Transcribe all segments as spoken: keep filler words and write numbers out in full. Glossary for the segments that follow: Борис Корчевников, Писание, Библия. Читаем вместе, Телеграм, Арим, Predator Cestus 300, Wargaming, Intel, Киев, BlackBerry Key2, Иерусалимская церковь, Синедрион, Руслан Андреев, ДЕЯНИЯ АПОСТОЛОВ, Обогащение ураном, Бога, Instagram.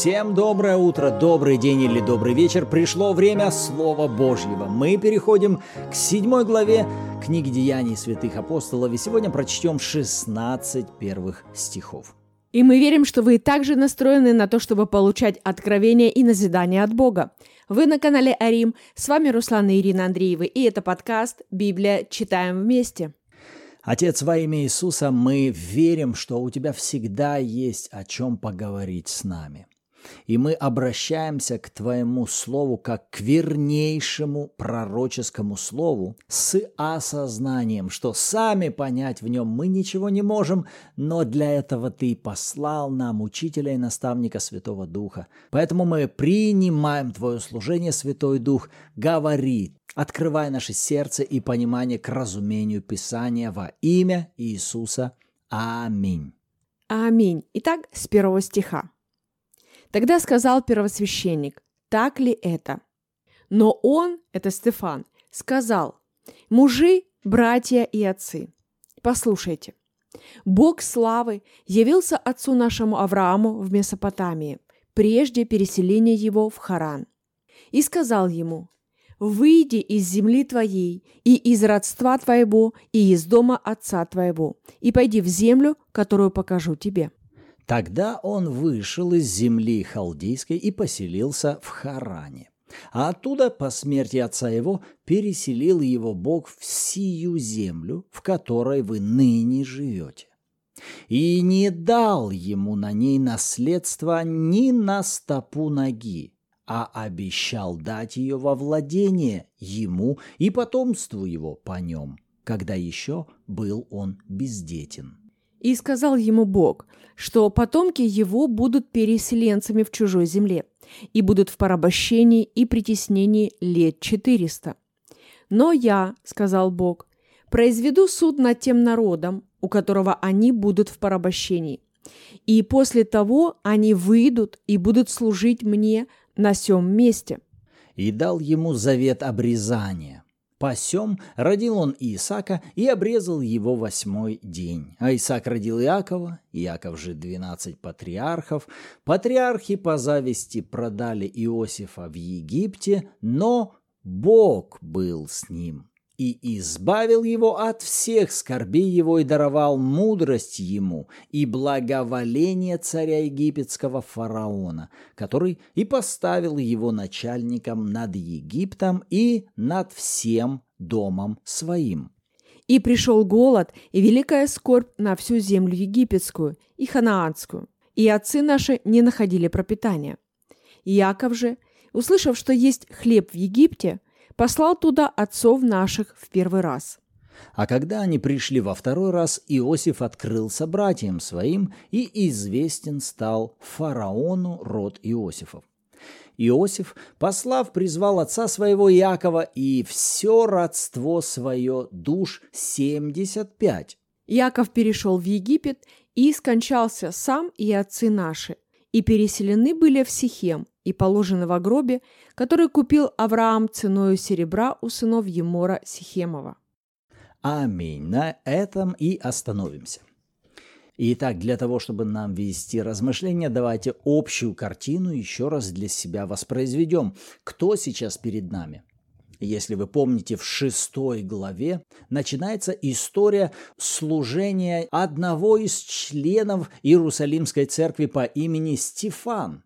Всем доброе утро, добрый день или добрый вечер. Пришло время Слова Божьего. Мы переходим к седьмой главе книги Деяний святых апостолов, и сегодня прочтем шестнадцать первых стихов. И мы верим, что вы также настроены на то, чтобы получать откровения и назидания от Бога. Вы на канале Арим, с вами Руслан и Ирина Андреевы, и это подкаст «Библия. Читаем вместе». Отец, во имя Иисуса, мы верим, что у Тебя всегда есть о чем поговорить с нами. И мы обращаемся к Твоему Слову как к вернейшему пророческому Слову с осознанием, что сами понять в нем мы ничего не можем, но для этого Ты послал нам Учителя и Наставника Святого Духа. Поэтому мы принимаем Твое служение, Святой Дух, говори, открывай наше сердце и понимание к разумению Писания во имя Иисуса. Аминь. Аминь. Итак, с первого стиха. Тогда сказал первосвященник: «Так ли это?» Но он, это Стефан, сказал: «Мужи, братья и отцы, послушайте, Бог славы явился отцу нашему Аврааму в Месопотамии, прежде переселения его в Харан, и сказал ему: «Выйди из земли твоей и из родства твоего и из дома отца твоего, и пойди в землю, которую покажу тебе». Тогда он вышел из земли халдейской и поселился в Харане. А оттуда, по смерти отца его, переселил его Бог в сию землю, в которой вы ныне живете. И не дал ему на ней наследства ни на стопу ноги, а обещал дать ее во владение ему и потомству его по нем, когда еще был он бездетен». И сказал ему Бог, что потомки его будут переселенцами в чужой земле и будут в порабощении и притеснении лет четыреста. Но я, сказал Бог, произведу суд над тем народом, у которого они будут в порабощении, и после того они выйдут и будут служить мне на сем месте. И дал ему завет обрезания. Посем родил он Исаака и обрезал его восьмой день. А Исаак родил Иакова, Иаков же двенадцать патриархов. Патриархи по зависти продали Иосифа в Египте, но Бог был с ним и избавил его от всех скорбей его и даровал мудрость ему и благоволение царя египетского фараона, который и поставил его начальником над Египтом и над всем домом своим. И пришел голод и великая скорбь на всю землю египетскую и ханаанскую, и отцы наши не находили пропитания. Иаков же, услышав, что есть хлеб в Египте, послал туда отцов наших в первый раз. А когда они пришли во второй раз, Иосиф открылся братьям своим, и известен стал фараону род Иосифов. Иосиф, послав, призвал отца своего Иакова и все родство свое душ семьдесят пять. Иаков перешел в Египет, и скончался сам и отцы наши, и переселены были в Сихем, и положены во гробе, который купил Авраам ценою серебра у сынов Емора Сихемова. Аминь. На этом и остановимся. Итак, для того, чтобы нам вести размышления, давайте общую картину еще раз для себя воспроизведем. Кто сейчас перед нами? Если вы помните, в шестой главе начинается история служения одного из членов Иерусалимской церкви по имени Стефан.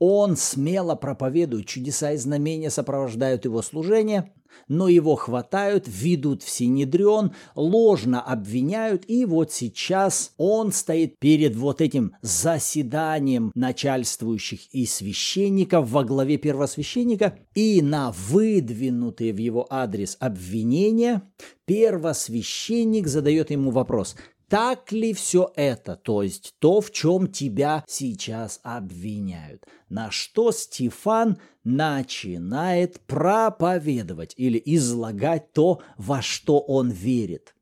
Он смело проповедует, чудеса и знамения сопровождают его служение, но его хватают, ведут в Синедрион, ложно обвиняют, и вот сейчас он стоит перед вот этим заседанием начальствующих и священников во главе первосвященника, и на выдвинутые в его адрес обвинения первосвященник задает ему вопрос: так ли все это, то есть то, в чем тебя сейчас обвиняют? На что Стефан начинает проповедовать или излагать то, во что он верит.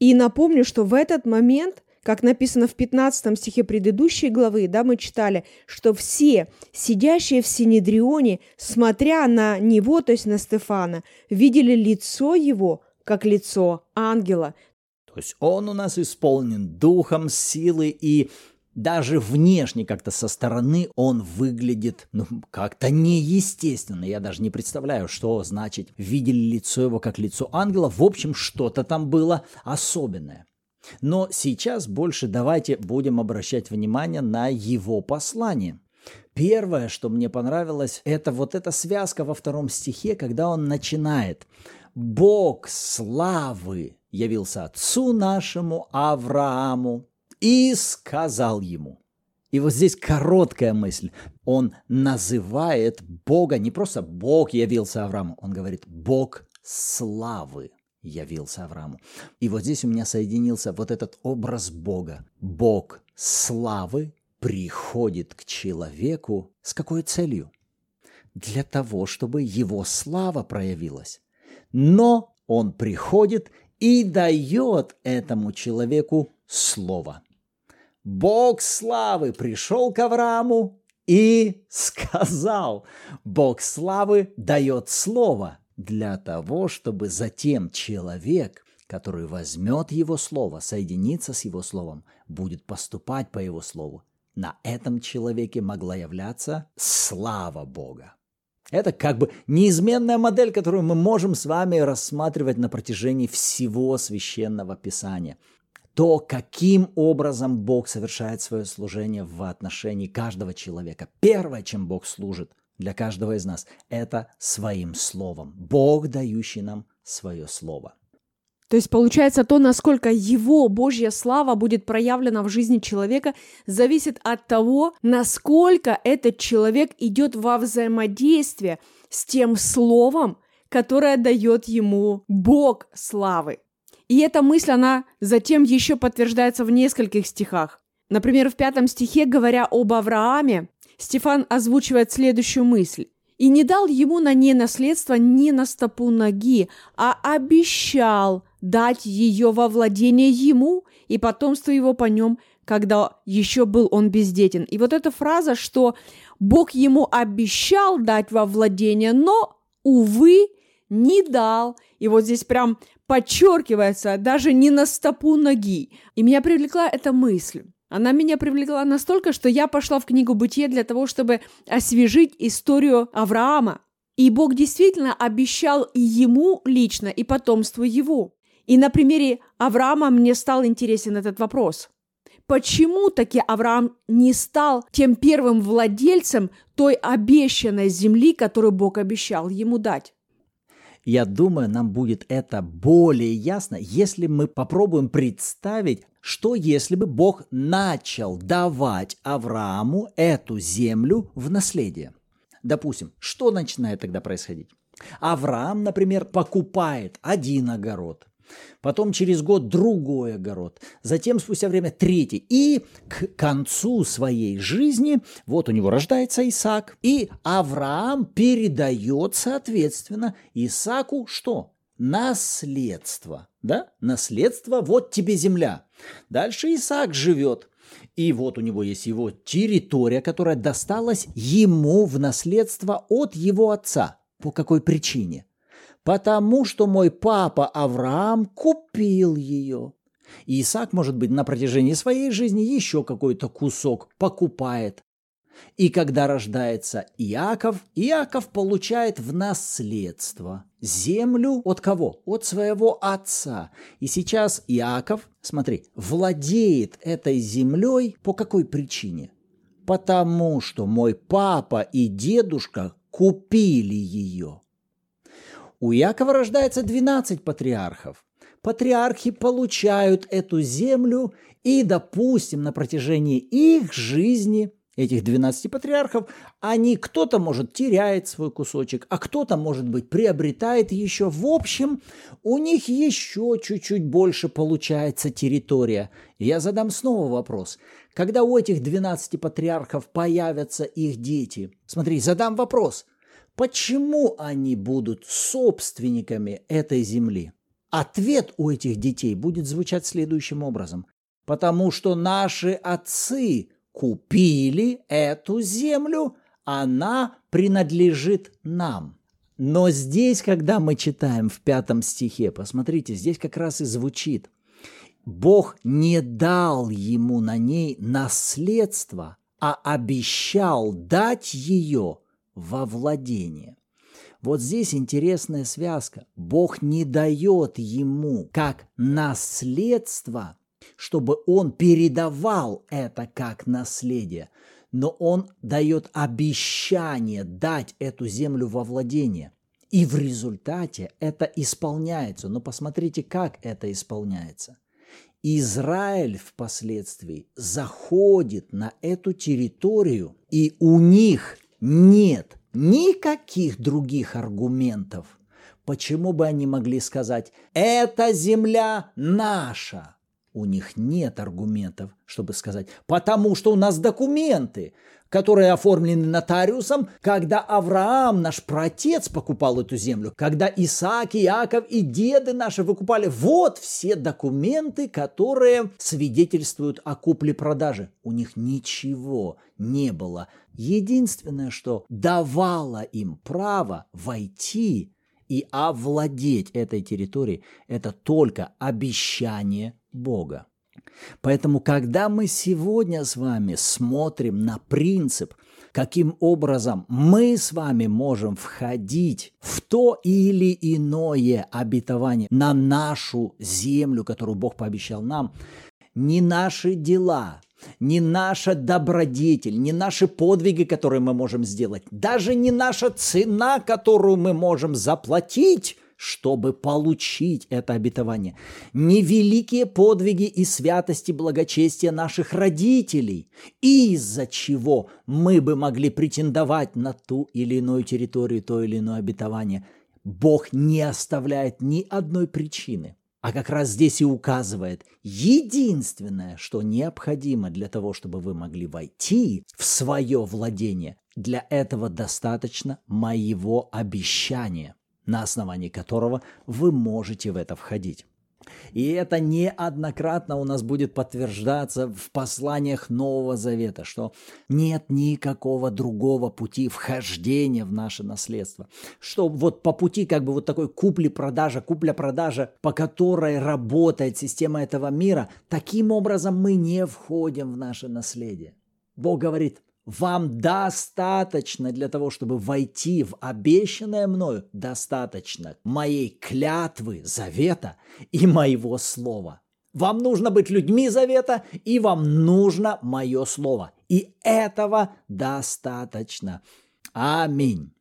И напомню, что в этот момент, как написано в пятнадцатом стихе предыдущей главы, да, мы читали, что все, сидящие в Синедрионе, смотря на него, то есть на Стефана, видели лицо его, как лицо ангела. То есть он у нас исполнен духом, силой и даже внешне как-то со стороны он выглядит ну, как-то неестественно. Я даже не представляю, что значит видели лицо его как лицо ангела. В общем, что-то там было особенное. Но сейчас больше давайте будем обращать внимание на его послание. Первое, что мне понравилось, это вот эта связка во втором стихе, когда он начинает. «Бог славы явился отцу нашему Аврааму и сказал ему». И вот здесь короткая мысль. Он называет Бога, не просто «Бог явился Аврааму», он говорит «Бог славы». Явился Аврааму. И вот здесь у меня соединился вот этот образ Бога. Бог славы приходит к человеку с какой целью? Для того, чтобы его слава проявилась. Но он приходит и дает этому человеку слово. Бог славы пришел к Аврааму и сказал. Бог славы дает слово. Для того, чтобы затем человек, который возьмет его слово, соединится с его словом, будет поступать по его слову, на этом человеке могла являться слава Бога. Это как бы неизменная модель, которую мы можем с вами рассматривать на протяжении всего Священного Писания. То, каким образом Бог совершает свое служение в отношении каждого человека. Первое, чем Бог служит, для каждого из нас это своим словом. Бог, дающий нам свое слово. То есть, получается, то, насколько его Божья слава будет проявлена в жизни человека, зависит от того, насколько этот человек идет во взаимодействие с тем словом, которое дает ему Бог славы. И эта мысль, она затем еще подтверждается в нескольких стихах. Например, в пятом стихе, говоря об Аврааме, Стефан озвучивает следующую мысль. «И не дал ему на ней наследство ни на стопу ноги, а обещал дать ее во владение ему и потомству его по нем, когда еще был он бездетен». И вот эта фраза, что Бог ему обещал дать во владение, но, увы, не дал. И вот здесь прям подчеркивается, даже не на стопу ноги. И меня привлекла эта мысль. Она меня привлекла настолько, что я пошла в книгу «Бытие» для того, чтобы освежить историю Авраама. И Бог действительно обещал и ему лично, и потомству его. И на примере Авраама мне стал интересен этот вопрос. Почему-таки Авраам не стал тем первым владельцем той обещанной земли, которую Бог обещал ему дать? Я думаю, нам будет это более ясно, если мы попробуем представить, что если бы Бог начал давать Аврааму эту землю в наследие. Допустим, что начинает тогда происходить? Авраам, например, покупает один огород, потом через год другой огород, затем спустя время третий. И к концу своей жизни, вот у него рождается Исаак, и Авраам передает, соответственно, Исааку что? Наследство, да? Наследство, вот тебе земля. Дальше Исаак живет, и вот у него есть его территория, которая досталась ему в наследство от его отца. По какой причине? Потому что мой папа Авраам купил ее. И Исаак, может быть, на протяжении своей жизни еще какой-то кусок покупает. И когда рождается Иаков, Иаков получает в наследство землю от кого? От своего отца. И сейчас Иаков, смотри, владеет этой землей по какой причине? Потому что мой папа и дедушка купили ее. У Иакова рождается двенадцать патриархов. Патриархи получают эту землю и, допустим, на протяжении их жизни этих двенадцати патриархов, они кто-то, может, теряет свой кусочек, а кто-то, может быть, приобретает еще. В общем, у них еще чуть-чуть больше получается территория. И я задам снова вопрос. Когда у этих двенадцати патриархов появятся их дети? Смотри, задам вопрос. Почему они будут собственниками этой земли? Ответ у этих детей будет звучать следующим образом. Потому что наши отцы купили эту землю, она принадлежит нам. Но здесь, когда мы читаем в пятом стихе, посмотрите, здесь как раз и звучит. Бог не дал ему на ней наследство, а обещал дать ее во владение. Вот здесь интересная связка. Бог не дает ему как наследство, чтобы он передавал это как наследие, но он дает обещание дать эту землю во владение. И в результате это исполняется. Но посмотрите, как это исполняется. Израиль впоследствии заходит на эту территорию, и у них нет никаких других аргументов, почему бы они могли сказать «эта земля наша». У них нет аргументов, чтобы сказать, потому что у нас документы, которые оформлены нотариусом, когда Авраам, наш праотец, покупал эту землю, когда Исаак, Иаков и деды наши выкупали. Вот все документы, которые свидетельствуют о купле-продаже. У них ничего не было. Единственное, что давало им право войти и овладеть этой территорией, это только обещание Бога. Поэтому, когда мы сегодня с вами смотрим на принцип, каким образом мы с вами можем входить в то или иное обетование на нашу землю, которую Бог пообещал нам, не наши дела, не наша добродетель, не наши подвиги, которые мы можем сделать, даже не наша цена, которую мы можем заплатить, чтобы получить это обетование. Не великие подвиги и святости благочестия наших родителей, из-за чего мы бы могли претендовать на ту или иную территорию, то или иное обетование. Бог не оставляет ни одной причины. А как раз здесь и указывает, единственное, что необходимо для того, чтобы вы могли войти в свое владение, для этого достаточно моего обещания, на основании которого вы можете в это входить. И это неоднократно у нас будет подтверждаться в посланиях Нового Завета, что нет никакого другого пути вхождения в наше наследство. Что вот по пути как бы вот такой купли-продажа, купля-продажа, по которой работает система этого мира, таким образом мы не входим в наше наследие. Бог говорит: вам достаточно для того, чтобы войти в обещанное мною, достаточно моей клятвы завета и моего слова. Вам нужно быть людьми завета, и вам нужно мое слово. И этого достаточно. Аминь.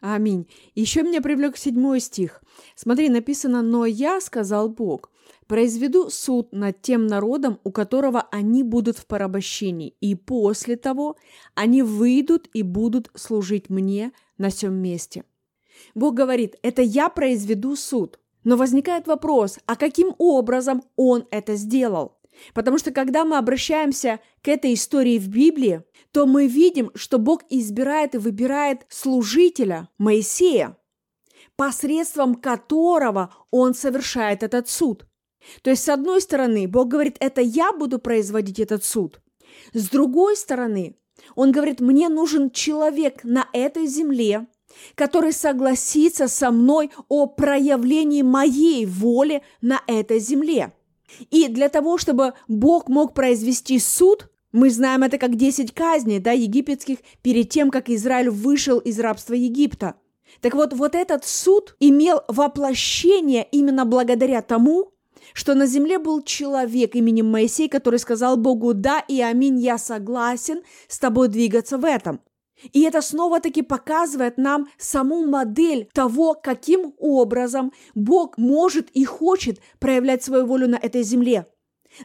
Аминь. Еще меня привлек седьмой стих. Смотри, написано: «Но я, сказал Бог, произведу суд над тем народом, у которого они будут в порабощении, и после того они выйдут и будут служить мне на сём месте». Бог говорит: это я произведу суд. Но возникает вопрос, а каким образом он это сделал? Потому что когда мы обращаемся к этой истории в Библии, то мы видим, что Бог избирает и выбирает служителя Моисея, посредством которого он совершает этот суд. То есть, с одной стороны, Бог говорит: это я буду производить этот суд. С другой стороны, он говорит: мне нужен человек на этой земле, который согласится со мной о проявлении моей воли на этой земле. И для того, чтобы Бог мог произвести суд, мы знаем это как десять казней, да, египетских, перед тем, как Израиль вышел из рабства Египта. Так вот, вот этот суд имел воплощение именно благодаря тому, что на земле был человек именем Моисей, который сказал Богу: да и аминь, я согласен с тобой двигаться в этом. И это снова-таки показывает нам саму модель того, каким образом Бог может и хочет проявлять свою волю на этой земле.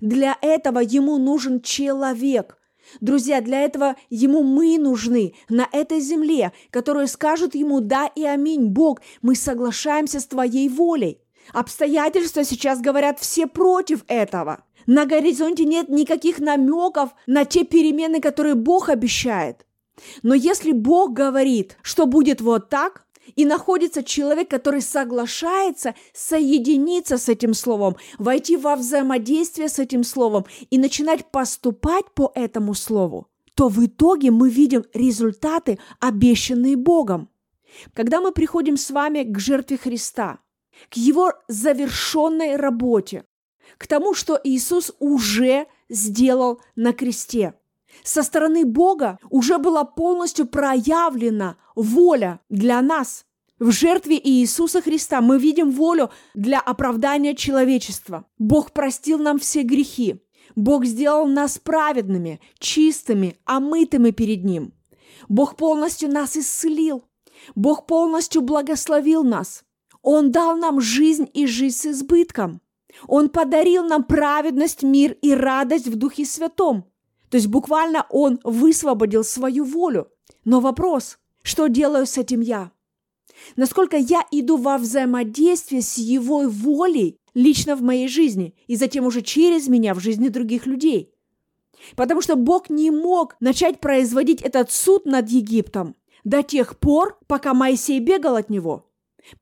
Для этого ему нужен человек. Друзья, для этого ему мы нужны на этой земле, которые скажут ему: да и аминь, Бог, мы соглашаемся с твоей волей. Обстоятельства сейчас говорят все против этого. На горизонте нет никаких намеков на те перемены, которые Бог обещает. Но если Бог говорит, что будет вот так, и находится человек, который соглашается соединиться с этим словом, войти во взаимодействие с этим словом и начинать поступать по этому слову, то в итоге мы видим результаты, обещанные Богом. Когда мы приходим с вами к жертве Христа, к Его завершенной работе, к тому, что Иисус уже сделал на кресте. Со стороны Бога уже была полностью проявлена воля для нас. В жертве Иисуса Христа мы видим волю для оправдания человечества. Бог простил нам все грехи. Бог сделал нас праведными, чистыми, омытыми перед Ним. Бог полностью нас исцелил. Бог полностью благословил нас. Он дал нам жизнь и жизнь с избытком. Он подарил нам праведность, мир и радость в Духе Святом. То есть буквально Он высвободил свою волю. Но вопрос, что делаю с этим я? Насколько я иду во взаимодействие с Его волей лично в моей жизни и затем уже через меня в жизни других людей? Потому что Бог не мог начать производить этот суд над Египтом до тех пор, пока Моисей бегал от него.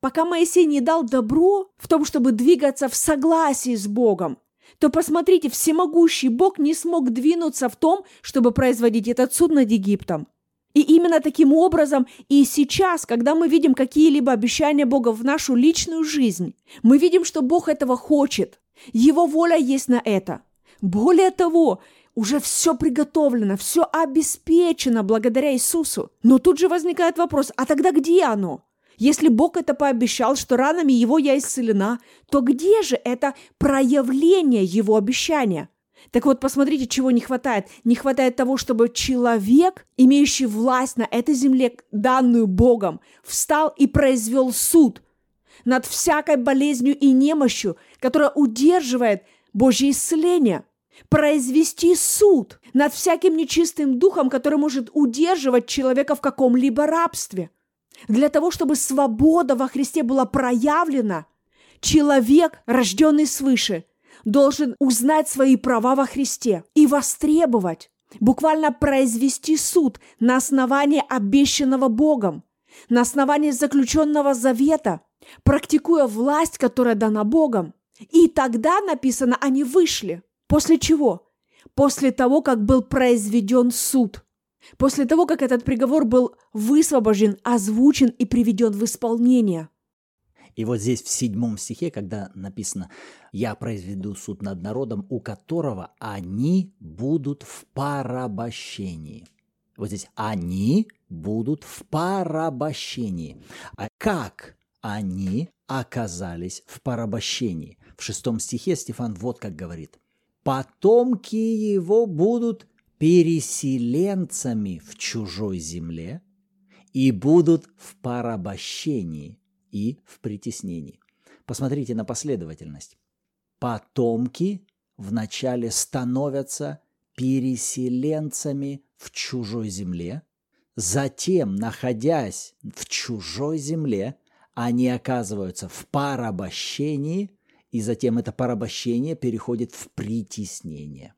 Пока Моисей не дал добро в том, чтобы двигаться в согласии с Богом, то, посмотрите, всемогущий Бог не смог двинуться в том, чтобы производить этот суд над Египтом. И именно таким образом и сейчас, когда мы видим какие-либо обещания Бога в нашу личную жизнь, мы видим, что Бог этого хочет. Его воля есть на это. Более того, уже все приготовлено, все обеспечено благодаря Иисусу. Но тут же возникает вопрос, а тогда где оно? Если Бог это пообещал, что ранами Его я исцелена, то где же это проявление Его обещания? Так вот, посмотрите, чего не хватает. Не хватает того, чтобы человек, имеющий власть на этой земле, данную Богом, встал и произвел суд над всякой болезнью и немощью, которая удерживает Божье исцеление. Произвести суд над всяким нечистым духом, который может удерживать человека в каком-либо рабстве. Для того, чтобы свобода во Христе была проявлена, человек, рожденный свыше, должен узнать свои права во Христе и востребовать, буквально произвести суд на основании обещанного Богом, на основании заключенного завета, практикуя власть, которая дана Богом. И тогда, написано, они вышли. После чего? После того, как был произведен суд. После того, как этот приговор был высвобожден, озвучен и приведен в исполнение. И вот здесь в седьмом стихе, когда написано «Я произведу суд над народом, у которого они будут в порабощении». Вот здесь «они будут в порабощении». А как они оказались в порабощении? В шестом стихе Стефан вот как говорит «Потомки его будут переселенцами в чужой земле и будут в порабощении и в притеснении». Посмотрите на последовательность. Потомки вначале становятся переселенцами в чужой земле, затем, находясь в чужой земле, они оказываются в порабощении, и затем это порабощение переходит в притеснение.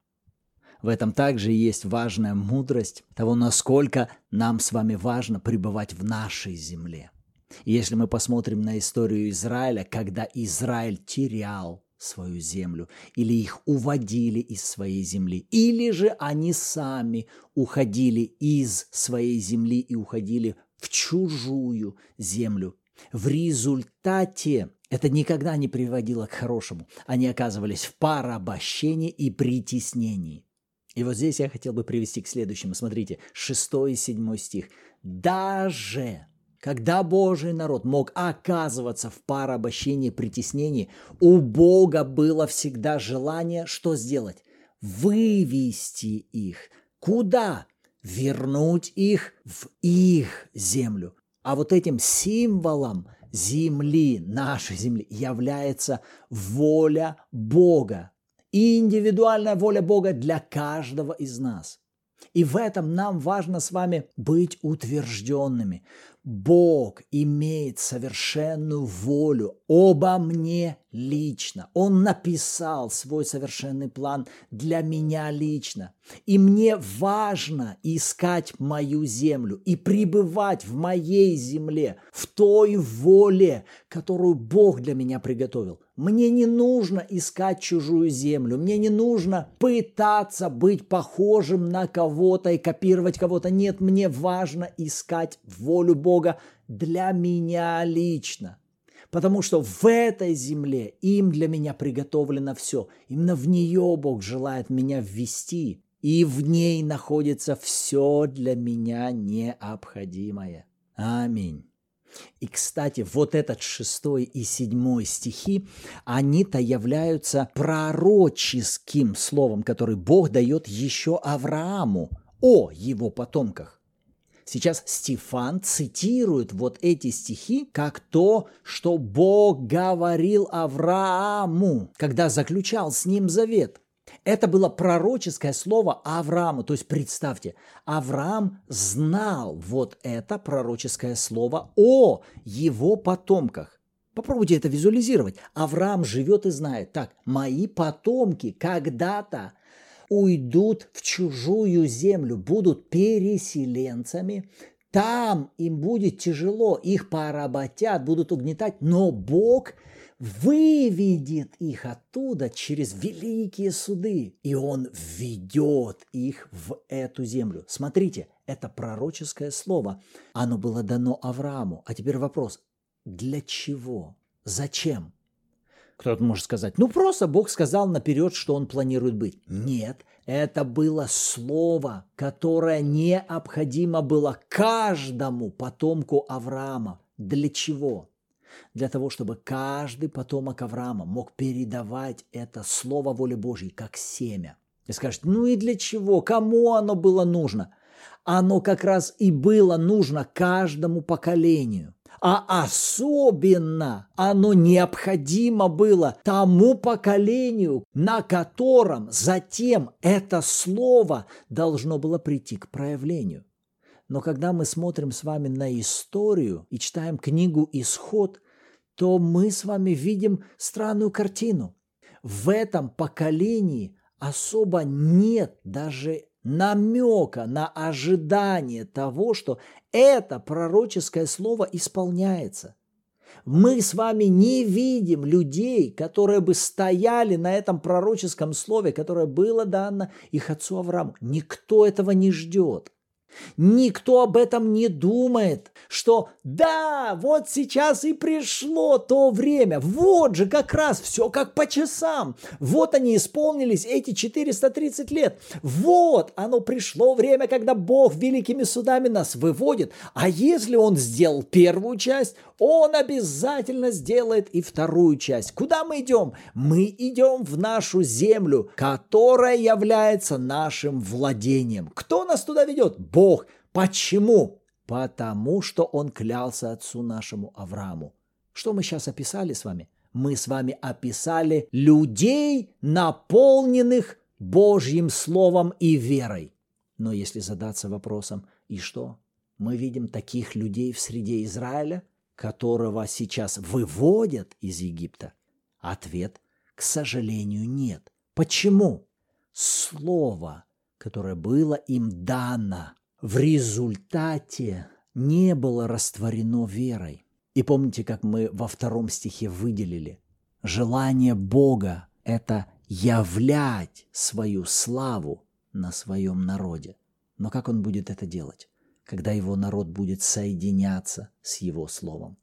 В этом также есть важная мудрость того, насколько нам с вами важно пребывать в нашей земле. И если мы посмотрим на историю Израиля, когда Израиль терял свою землю, или их уводили из своей земли, или же они сами уходили из своей земли и уходили в чужую землю, в результате это никогда не приводило к хорошему. Они оказывались в порабощении и притеснении. И вот здесь я хотел бы привести к следующему. Смотрите, шестой и седьмой стих. «Даже когда Божий народ мог оказываться в порабощении и притеснении, у Бога было всегда желание что сделать? Вывести их. Куда? Вернуть их в их землю». А вот этим символом земли, нашей земли, является воля Бога. И индивидуальная воля Бога для каждого из нас. И в этом нам важно с вами быть утвержденными. Бог имеет совершенную волю обо мне лично. Он написал свой совершенный план для меня лично. И мне важно искать мою землю и пребывать в моей земле, в той воле, которую Бог для меня приготовил. Мне не нужно искать чужую землю, мне не нужно пытаться быть похожим на кого-то и копировать кого-то. Нет, мне важно искать волю Бога для меня лично. потому что в этой земле им для меня приготовлено все. Именно в нее Бог желает меня ввести, и в ней находится все для меня необходимое. Аминь. И, кстати, вот этот шестой и седьмой стихи, они-то являются пророческим словом, который Бог дает еще Аврааму о его потомках. Сейчас Стефан цитирует вот эти стихи как то, что Бог говорил Аврааму, когда заключал с ним завет. Это было пророческое слово Аврааму. То есть, представьте, Авраам знал вот это пророческое слово о его потомках. Попробуйте это визуализировать. Авраам живет и знает. Так, мои потомки когда-то уйдут в чужую землю, будут переселенцами. Там им будет тяжело, их поработят, будут угнетать, но Бог выведет их оттуда через великие суды, и Он введет их в эту землю. Смотрите, это пророческое слово, оно было дано Аврааму. А теперь вопрос, для чего, зачем? Кто-то может сказать, ну просто Бог сказал наперед, что Он планирует быть. Нет, это было слово, которое необходимо было каждому потомку Авраама. Для чего? Для того, чтобы каждый потомок Авраама мог передавать это слово воли Божьей, как семя. И скажет, ну и для чего? Кому оно было нужно? Оно как раз и было нужно каждому поколению. А особенно оно необходимо было тому поколению, на котором затем это слово должно было прийти к проявлению. Но когда мы смотрим с вами на историю и читаем книгу «Исход», то мы с вами видим странную картину. В этом поколении особо нет даже намека на ожидание того, что это пророческое слово исполняется. Мы с вами не видим людей, которые бы стояли на этом пророческом слове, которое было дано их отцу Аврааму. Никто этого не ждет. Никто об этом не думает, что да, вот сейчас и пришло то время, вот же как раз все как по часам, вот они исполнились эти четыреста тридцать лет, вот оно пришло время, когда Бог великими судами нас выводит, а если Он сделал первую часть, Он обязательно сделает и вторую часть. Куда мы идем? Мы идем в нашу землю, которая является нашим владением. Кто нас туда ведет? Бог. Бог. Почему? Потому что Он клялся отцу нашему Аврааму. Что мы сейчас описали с вами? Мы с вами описали людей, наполненных Божьим словом и верой. Но если задаться вопросом, и что? Мы видим таких людей в среде Израиля, которого сейчас выводят из Египта? Ответ, к сожалению, нет. Почему? Слово, которое было им дано, в результате не было растворено верой. И помните, как мы во втором стихе выделили? Желание Бога – это являть свою славу на своем народе. Но как Он будет это делать? Когда Его народ будет соединяться с Его словом.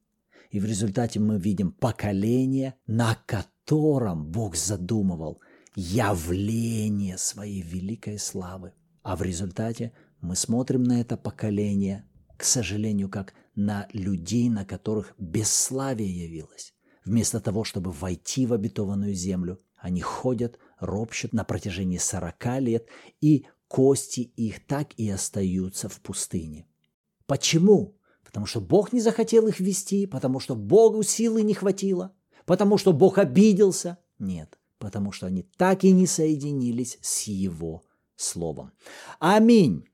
И в результате мы видим поколение, на котором Бог задумывал явление своей великой славы. А в результате мы смотрим на это поколение, к сожалению, как на людей, на которых бесславие явилось. Вместо того, чтобы войти в обетованную землю, они ходят, ропщут на протяжении сорока лет, и кости их так и остаются в пустыне. Почему? Потому что Бог не захотел их вести, потому что Богу силы не хватило, потому что Бог обиделся. Нет, потому что они так и не соединились с Его Словом. Аминь.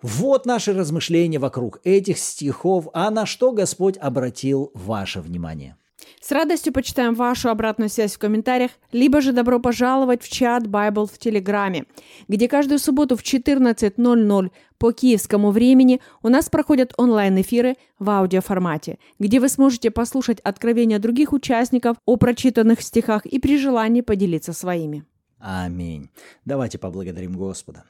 Вот наши размышления вокруг этих стихов, а на что Господь обратил ваше внимание. С радостью почитаем вашу обратную связь в комментариях, либо же добро пожаловать в чат Bible в Телеграме, где каждую субботу в четырнадцать ноль ноль по киевскому времени у нас проходят онлайн-эфиры в аудиоформате, где вы сможете послушать откровения других участников о прочитанных стихах и при желании поделиться своими. Аминь. Давайте поблагодарим Господа.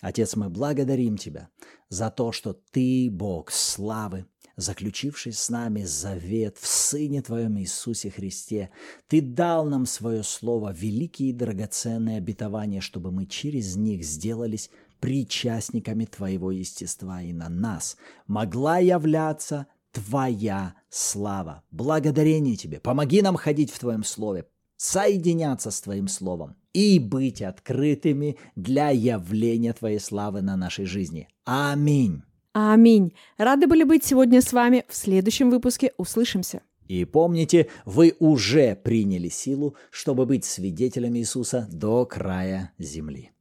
Отец, мы благодарим Тебя за то, что Ты, Бог славы, заключивший с нами завет в Сыне Твоем Иисусе Христе, Ты дал нам свое слово, великие и драгоценные обетования, чтобы мы через них сделались причастниками Твоего естества, и на нас могла являться Твоя слава. Благодарение Тебе! Помоги нам ходить в Твоем Слове, соединяться с Твоим Словом и быть открытыми для явления Твоей славы на нашей жизни. Аминь! Аминь! Рады были быть сегодня с вами. В следующем выпуске услышимся. И помните, вы уже приняли силу, чтобы быть свидетелями Иисуса до края земли.